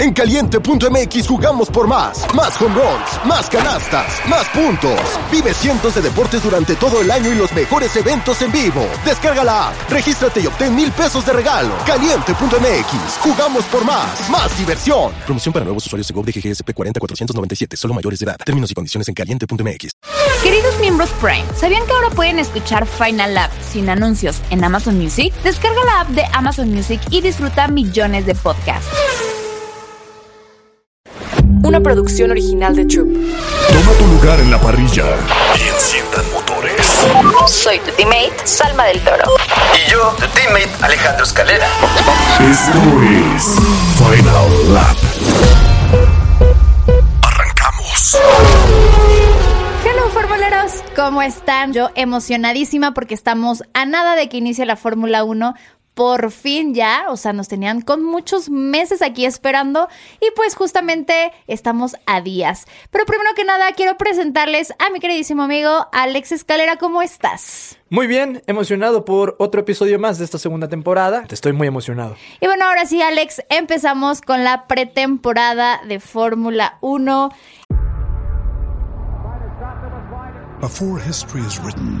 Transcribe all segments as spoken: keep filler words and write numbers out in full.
En Caliente.mx jugamos por más. Más home runs, más canastas, más puntos. Vive cientos de deportes durante todo el año y los mejores eventos en vivo. Descarga la app, regístrate y obtén mil pesos de regalo. Caliente.mx, jugamos por más. Más diversión. Promoción para nuevos usuarios de G O V de G G S P cuarenta mil cuatrocientos noventa y siete, solo mayores de edad. Términos y condiciones en Caliente.mx. Queridos miembros Prime, ¿sabían que ahora pueden escuchar Final Lap sin anuncios en Amazon Music? Descarga la app de Amazon Music y disfruta millones de podcasts. Una producción original de Troop. Toma tu lugar en la parrilla y enciendan motores. Soy tu teammate, Salma del Toro. Y yo, tu teammate, Alejandro Escalera. Esto es Final Lap. Arrancamos. Hello, formuleros. ¿Cómo están? Yo emocionadísima porque estamos a nada de que inicie la Fórmula uno. Por fin ya, o sea, nos tenían con muchos meses aquí esperando y pues justamente estamos a días. Pero primero que nada quiero presentarles a mi queridísimo amigo Alex Escalera. ¿Cómo estás? Muy bien, emocionado por otro episodio más de esta segunda temporada. Estoy muy emocionado. Y bueno, ahora sí, Alex, empezamos con la pretemporada de Fórmula uno. Before history is written,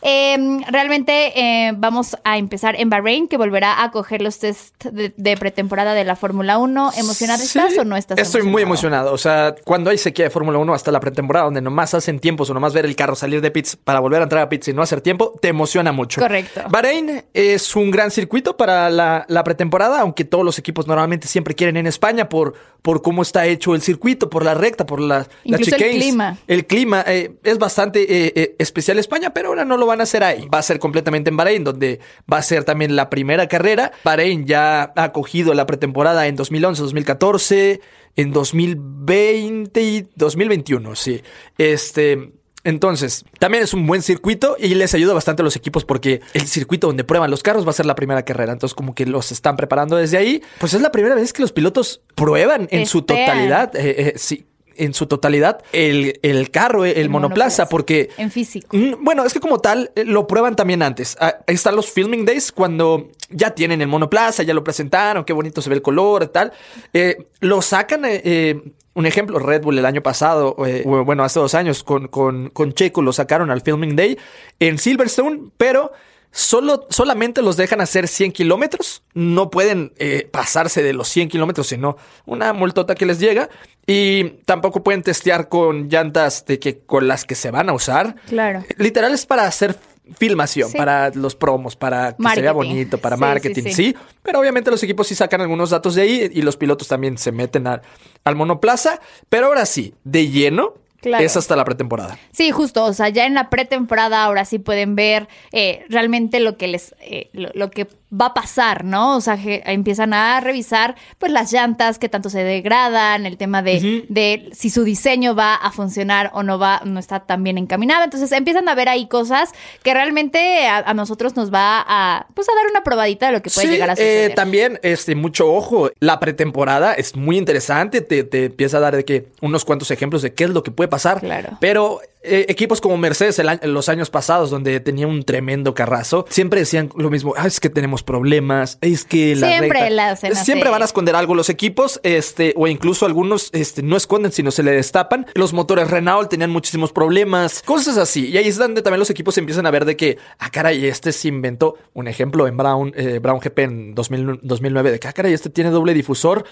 Eh, realmente eh, vamos a empezar en Bahrein, que volverá a coger los test de, de pretemporada de la Fórmula uno. ¿Emocionado sí. estás o no estás? Estoy emocionado? Muy emocionado. O sea, cuando hay sequía de Fórmula uno hasta la pretemporada, donde nomás hacen tiempos o nomás ver el carro salir de pits para volver a entrar a pits y no hacer tiempo, te emociona mucho. Correcto. Bahrein es un gran circuito para la, la pretemporada, aunque todos los equipos normalmente siempre quieren en España por, por cómo está hecho el circuito, por la recta, por la, la chicanes. El clima. El clima eh, es bastante eh, eh, especial España, pero ahora no lo van a hacer ahí. Va a ser completamente en Bahrein, donde va a ser también la primera carrera. Bahrein ya ha acogido la pretemporada en dos mil once, dos mil catorce, en dos mil veinte y dos mil veintiuno, sí. Este... Entonces, también es un buen circuito y les ayuda bastante a los equipos porque el circuito donde prueban los carros va a ser la primera carrera. Entonces, como que los están preparando desde ahí. Pues es la primera vez que los pilotos prueban en su totalidad. Eh, eh, sí. en su totalidad el, el carro, el, el monoplaza, monoplaza, porque... En físico. Bueno, es que como tal, lo prueban también antes. Ah, están los filming days, cuando ya tienen el monoplaza, ya lo presentaron, qué bonito se ve el color, tal. Eh, lo sacan... Eh, eh, un ejemplo, Red Bull el año pasado, eh, bueno, hace dos años, con, con, con Checo lo sacaron al filming day en Silverstone, pero... Solo, solamente los dejan hacer cien kilómetros. No pueden eh, pasarse de los cien kilómetros, sino una multota que les llega. Y tampoco pueden testear con llantas de que, con las que se van a usar. Claro. Literal es para hacer filmación, sí. Para los promos, para que marketing. Se vea bonito, para sí, marketing, sí, sí. sí. Pero obviamente los equipos sí sacan algunos datos de ahí y los pilotos también se meten a, al monoplaza. Pero ahora sí, de lleno... Claro. Es hasta la pretemporada. Sí, justo. O sea, ya en la pretemporada ahora sí pueden ver eh, realmente lo que les, eh, lo, lo que va a pasar, ¿no? O sea, que empiezan a revisar pues las llantas, qué tanto se degradan, el tema de, uh-huh. de si su diseño va a funcionar o no va, no está tan bien encaminado. Entonces empiezan a ver ahí cosas que realmente a, a nosotros nos va a pues a dar una probadita de lo que puede sí, llegar a suceder. Eh, también, este, mucho ojo, la pretemporada es muy interesante, te, te empieza a dar de que unos cuantos ejemplos de qué es lo que puede pasar, claro. Pero eh, equipos como Mercedes el año, los años pasados donde tenía un tremendo carrazo, siempre decían lo mismo, ah, es que tenemos problemas, es que la siempre recta, la hacen siempre así. Van a esconder algo los equipos, este o incluso algunos este, no esconden sino se le destapan, los motores Renault tenían muchísimos problemas, cosas así, y ahí es donde también los equipos empiezan a ver de que, ah caray, este se inventó un ejemplo en Brown, eh, Brown G P en dos mil nueve, de que ah caray, este tiene doble difusor.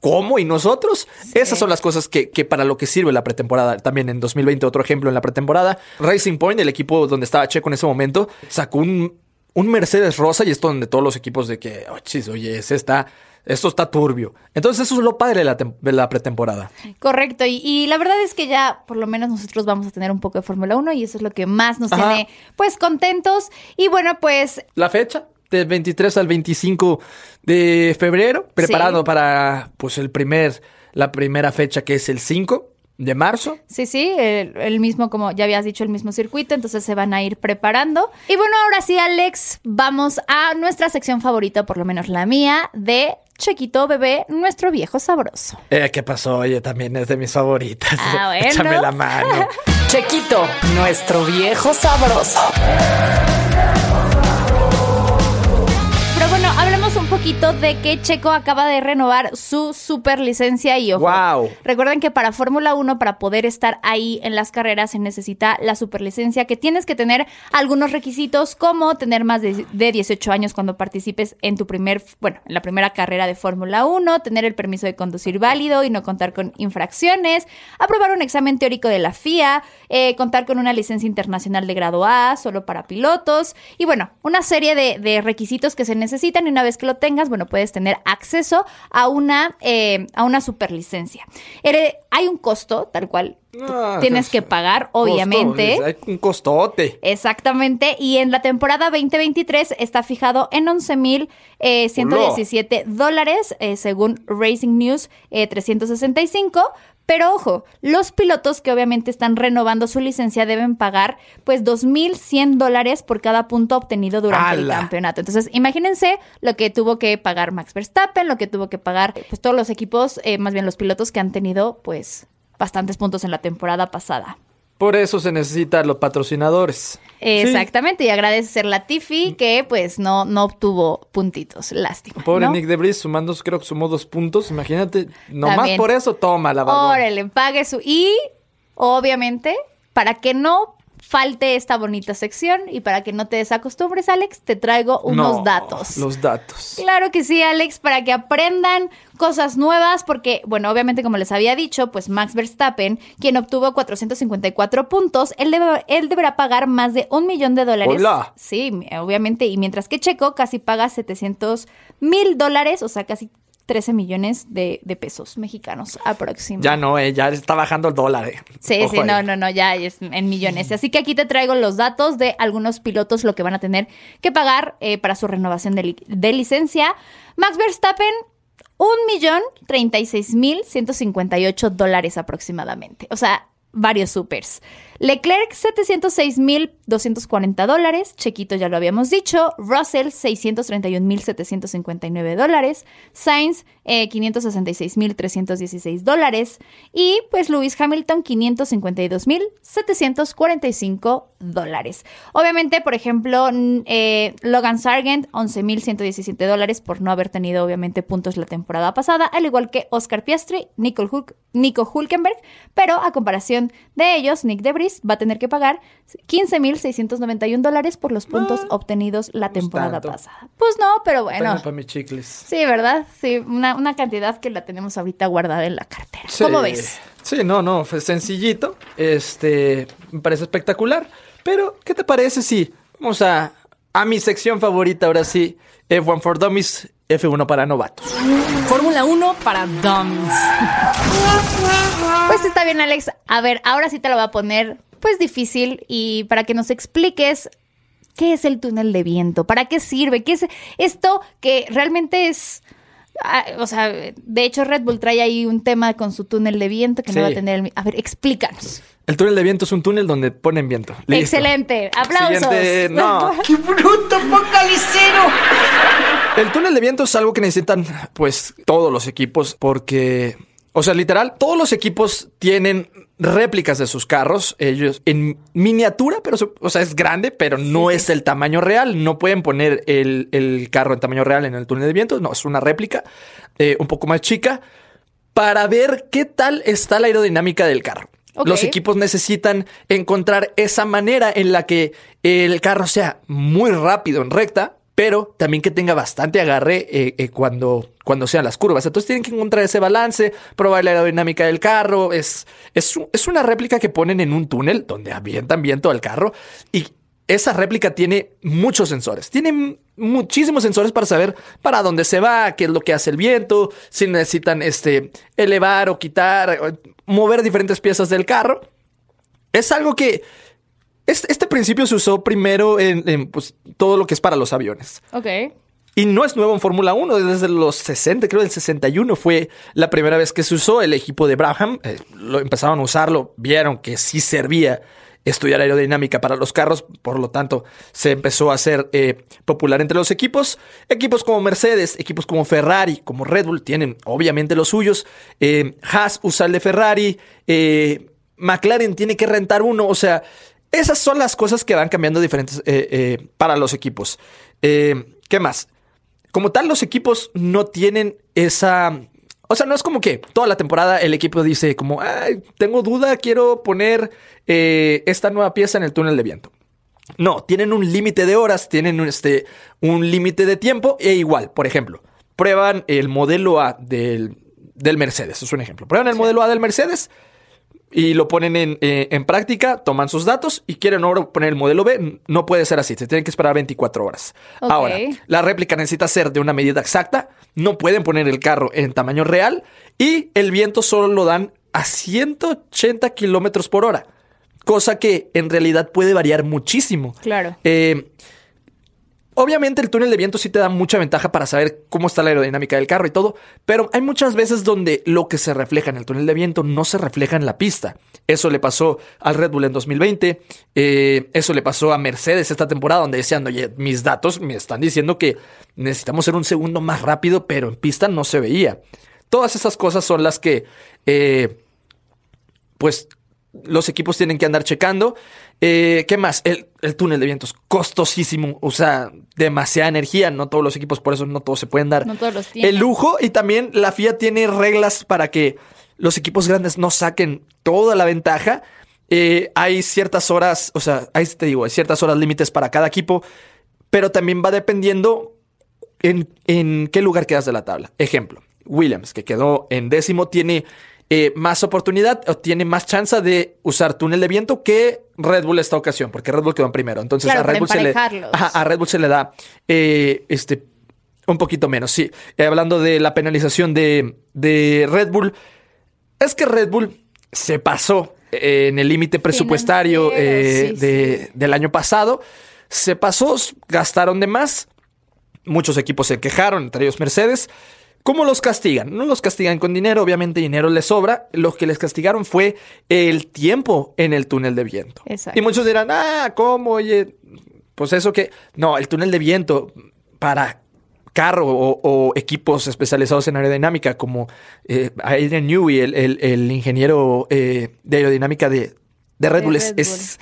¿Cómo? ¿Y nosotros? Sí. Esas son las cosas que, que para lo que sirve la pretemporada. También en dos mil veinte, otro ejemplo en la pretemporada. Racing Point, el equipo donde estaba Checo en ese momento, sacó un, un Mercedes rosa y esto donde todos los equipos de que, oh, chis, oye, ese está... Esto está turbio. Entonces eso es lo padre de la, tem- de la pretemporada. Correcto. Y, y la verdad es que ya por lo menos nosotros vamos a tener un poco de Fórmula uno y eso es lo que más nos Ajá. tiene pues contentos. Y bueno, pues... ¿La fecha? Del veintitrés al veinticinco de febrero, preparado sí. para pues el primer la primera fecha que es el cinco ¿De marzo? Sí, sí, el, el mismo, como ya habías dicho, el mismo circuito, entonces se van a ir preparando. Y bueno, ahora sí, Alex, vamos a nuestra sección favorita, por lo menos la mía, de Chequito Bebé, nuestro viejo sabroso. Eh, ¿qué pasó? Oye, también es de mis favoritas. Ah, bueno. Échame la mano. Chequito, nuestro viejo sabroso. Un poquito de que Checo acaba de renovar su superlicencia y ojo. Wow. Recuerden que para Fórmula uno, para poder estar ahí en las carreras, se necesita la superlicencia, que tienes que tener algunos requisitos como tener más de, de dieciocho años cuando participes en tu primer, bueno, en la primera carrera de Fórmula uno, tener el permiso de conducir válido y no contar con infracciones, aprobar un examen teórico de la F I A, eh, contar con una licencia internacional de grado A solo para pilotos y bueno, una serie de, de requisitos que se necesitan, y una vez que que lo tengas, bueno, puedes tener acceso a una, eh, a una superlicencia. Eres, hay un costo, tal cual, ah, tienes que pagar, obviamente. Costo, hay un costote. Exactamente, y en la temporada veinte veintitrés está fijado en once mil ciento diecisiete dólares, eh, según Racing News eh, trescientos sesenta y cinco. Pero ojo, los pilotos que obviamente están renovando su licencia deben pagar pues dos mil cien dólares por cada punto obtenido durante ¡Ala! El campeonato. Entonces, imagínense lo que tuvo que pagar Max Verstappen, lo que tuvo que pagar pues todos los equipos, eh, más bien los pilotos que han tenido pues bastantes puntos en la temporada pasada. Por eso se necesitan los patrocinadores. Exactamente, sí. Y agradecer a Tiffy que pues no, no obtuvo puntitos, lástima. Pobre, ¿no? Nick de Vries, sumando, creo que sumó dos puntos, imagínate, nomás también. Por eso toma la verdad. Órale, pague su... Y obviamente, para que no falte esta bonita sección y para que no te desacostumbres, Alex, te traigo unos no, datos. Los datos. Claro que sí, Alex, para que aprendan cosas nuevas, porque, bueno, obviamente, como les había dicho, pues Max Verstappen, quien obtuvo cuatrocientos cincuenta y cuatro puntos, él, debe, él deberá pagar más de un millón de dólares. ¡Hola! Sí, obviamente, y mientras que Checo casi paga setecientos mil dólares, o sea, casi trece millones de, de pesos mexicanos aproximadamente. Ya no, eh, ya está bajando el dólar. Eh. Sí, Ojo sí, ahí. no, no, no, ya es en millones. Así que aquí te traigo los datos de algunos pilotos, lo que van a tener que pagar eh, para su renovación de, li- de licencia. Max Verstappen, un millón treinta y seis mil ciento cincuenta y ocho dólares aproximadamente. O sea, varios supers. Leclerc, setecientos seis mil doscientos cuarenta dólares. Chequito ya lo habíamos dicho. Russell, seiscientos treinta y un mil setecientos cincuenta y nueve dólares. Sainz, eh, quinientos sesenta y seis mil trescientos dieciséis dólares. Y pues Lewis Hamilton, quinientos cincuenta y dos mil setecientos cuarenta y cinco dólares. Obviamente, por ejemplo, eh, Logan Sargeant, once mil ciento diecisiete dólares por no haber tenido, obviamente, puntos la temporada pasada, al igual que Oscar Piastri, Nico Hulk- Nico Hulkenberg, pero a comparación de ellos, Nick de Vries va a tener que pagar quince mil seiscientos noventa y un dólares por los puntos ah, obtenidos la temporada tanto. pasada. Pues no, pero bueno. Tengo para mis chicles. Sí, ¿verdad? Sí, una, una cantidad que la tenemos ahorita guardada en la cartera. Sí. ¿Cómo ves? Sí, no, no, fue sencillito. Este, me parece espectacular. Pero, ¿qué te parece si vamos a, a mi sección favorita ahora sí? F uno for Dummies, F uno para novatos. Fórmula uno para Dummies. Pues está bien, Alex. A ver, ahora sí te lo voy a poner pues difícil y para que nos expliques qué es el túnel de viento, para qué sirve, qué es esto que realmente es... O sea, de hecho Red Bull trae ahí un tema con su túnel de viento que sí. no va a tener... El... A ver, explícanos. El túnel de viento es un túnel donde ponen viento. Listo. Excelente. Aplausos. Siguiente... No. ¡Qué bruto focalicero! El túnel de viento es algo que necesitan pues todos los equipos porque... O sea, literal, todos los equipos tienen réplicas de sus carros, ellos en miniatura, pero o sea, es grande, pero no sí, es sí. el tamaño real. No pueden poner el, el carro en tamaño real en el túnel de viento, no, es una réplica eh, un poco más chica para ver qué tal está la aerodinámica del carro. Okay. Los equipos necesitan encontrar esa manera en la que el carro sea muy rápido en recta, pero también que tenga bastante agarre eh, eh, cuando, cuando sean las curvas. Entonces tienen que encontrar ese balance, probar la aerodinámica del carro. Es, es, es una réplica que ponen en un túnel donde avientan viento al carro. Y esa réplica tiene muchos sensores. Tiene muchísimos sensores para saber para dónde se va, qué es lo que hace el viento, si necesitan este, elevar o quitar, mover diferentes piezas del carro. Es algo que... Este, este principio se usó primero en, en pues, todo lo que es para los aviones. Ok. Y no es nuevo en Fórmula uno, desde los sesenta, creo el sesenta y uno fue la primera vez que se usó. El equipo de Brabham eh, lo empezaron a usarlo, vieron que sí servía estudiar aerodinámica para los carros, por lo tanto se empezó a hacer eh, popular entre los equipos. Equipos como Mercedes, equipos como Ferrari, como Red Bull tienen obviamente los suyos. Eh, Haas usa el de Ferrari, eh, McLaren tiene que rentar uno, o sea, esas son las cosas que van cambiando diferentes eh, eh, para los equipos. Eh, ¿Qué más? Como tal, los equipos no tienen esa... O sea, no es como que toda la temporada el equipo dice como, ay, tengo duda, quiero poner eh, esta nueva pieza en el túnel de viento. No, tienen un límite de horas, tienen un, este, un límite de tiempo e igual. Por ejemplo, prueban el modelo A del, del Mercedes, es un ejemplo. Prueban el modelo A del Mercedes y lo ponen en, eh, en práctica, toman sus datos y quieren ahora poner el modelo B. No puede ser así, se tienen que esperar veinticuatro horas. Okay. Ahora, la réplica necesita ser de una medida exacta. No pueden poner el carro en tamaño real y el viento solo lo dan a ciento ochenta kilómetros por hora, cosa que en realidad puede variar muchísimo. Claro. Eh, obviamente el túnel de viento sí te da mucha ventaja para saber cómo está la aerodinámica del carro y todo, pero hay muchas veces donde lo que se refleja en el túnel de viento no se refleja en la pista. Eso le pasó al Red Bull en dos mil veinte, eh, eso le pasó a Mercedes esta temporada, donde decían, oye, mis datos me están diciendo que necesitamos ser un segundo más rápido, pero en pista no se veía. Todas esas cosas son las que, eh, pues... los equipos tienen que andar checando. Eh, ¿Qué más? El, el túnel de vientos, costosísimo. O sea, demasiada energía. No todos los equipos, por eso no todos se pueden dar. No todos los tienen. El lujo. Y también la F I A tiene reglas para que los equipos grandes no saquen toda la ventaja. Eh, hay ciertas horas, o sea, ahí te digo, hay ciertas horas límites para cada equipo. Pero también va dependiendo en, en qué lugar quedas de la tabla. Ejemplo, Williams, que quedó en décimo, tiene... Eh, más oportunidad o tiene más chance de usar túnel de viento que Red Bull esta ocasión, porque Red Bull quedó en primero. Entonces claro, a, Red Bull se le, ajá, a Red Bull se le da eh, este, un poquito menos. Sí, eh, hablando de la penalización de, de Red Bull, es que Red Bull se pasó eh, en el límite presupuestario eh, sí, de, sí. del año pasado. Se pasó, gastaron de más. Muchos equipos se quejaron, entre ellos Mercedes. ¿Cómo los castigan? No los castigan con dinero, obviamente dinero les sobra. Lo que les castigaron fue el tiempo en el túnel de viento. Exacto. Y muchos dirán, ah, ¿cómo? Oye, pues eso que... No, el túnel de viento para carro o, o equipos especializados en aerodinámica, como eh, Adrian Newey, el, el, el ingeniero eh, de aerodinámica de, de Red Bull, es... es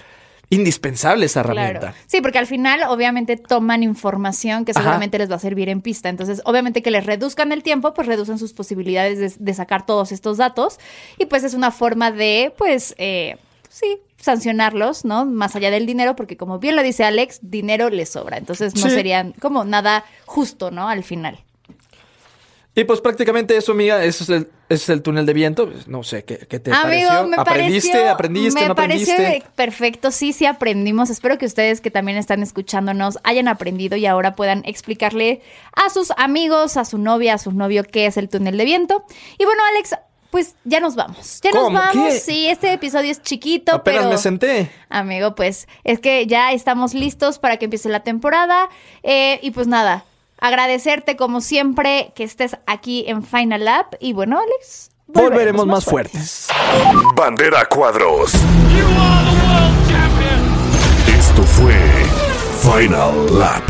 indispensable esa herramienta. Claro. Sí, porque al final obviamente toman información que seguramente Ajá. les va a servir en pista. Entonces, obviamente que les reduzcan el tiempo, pues reducen sus posibilidades de, de sacar todos estos datos. Y pues es una forma de, pues, eh, sí, sancionarlos, ¿no? Más allá del dinero, porque como bien lo dice Alex, dinero les sobra. Entonces no sí. serían como nada justo, ¿no? Al final. Y pues prácticamente eso, amiga, eso es el, es el túnel de viento. No sé, ¿qué, qué te Amigo, pareció? Me ¿Aprendiste? Pareció, ¿Aprendiste? Me ¿No aprendiste? Pareció perfecto. Sí, sí aprendimos. Espero que ustedes que también están escuchándonos hayan aprendido y ahora puedan explicarle a sus amigos, a su novia, a su novio, qué es el túnel de viento. Y bueno, Alex... Pues ya nos vamos, ya ¿Cómo? nos vamos, ¿Qué? sí, este episodio es chiquito, Apenas pero... Apenas me senté. Amigo, pues es que ya estamos listos para que empiece la temporada eh, y pues nada, agradecerte como siempre que estés aquí en Final Lap y bueno, Alex, volveremos, volveremos más, más fuertes. fuertes. Bandera Cuadros. You are the world champion. Esto fue Final Lap.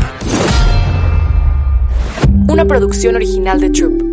Una producción original de Troop.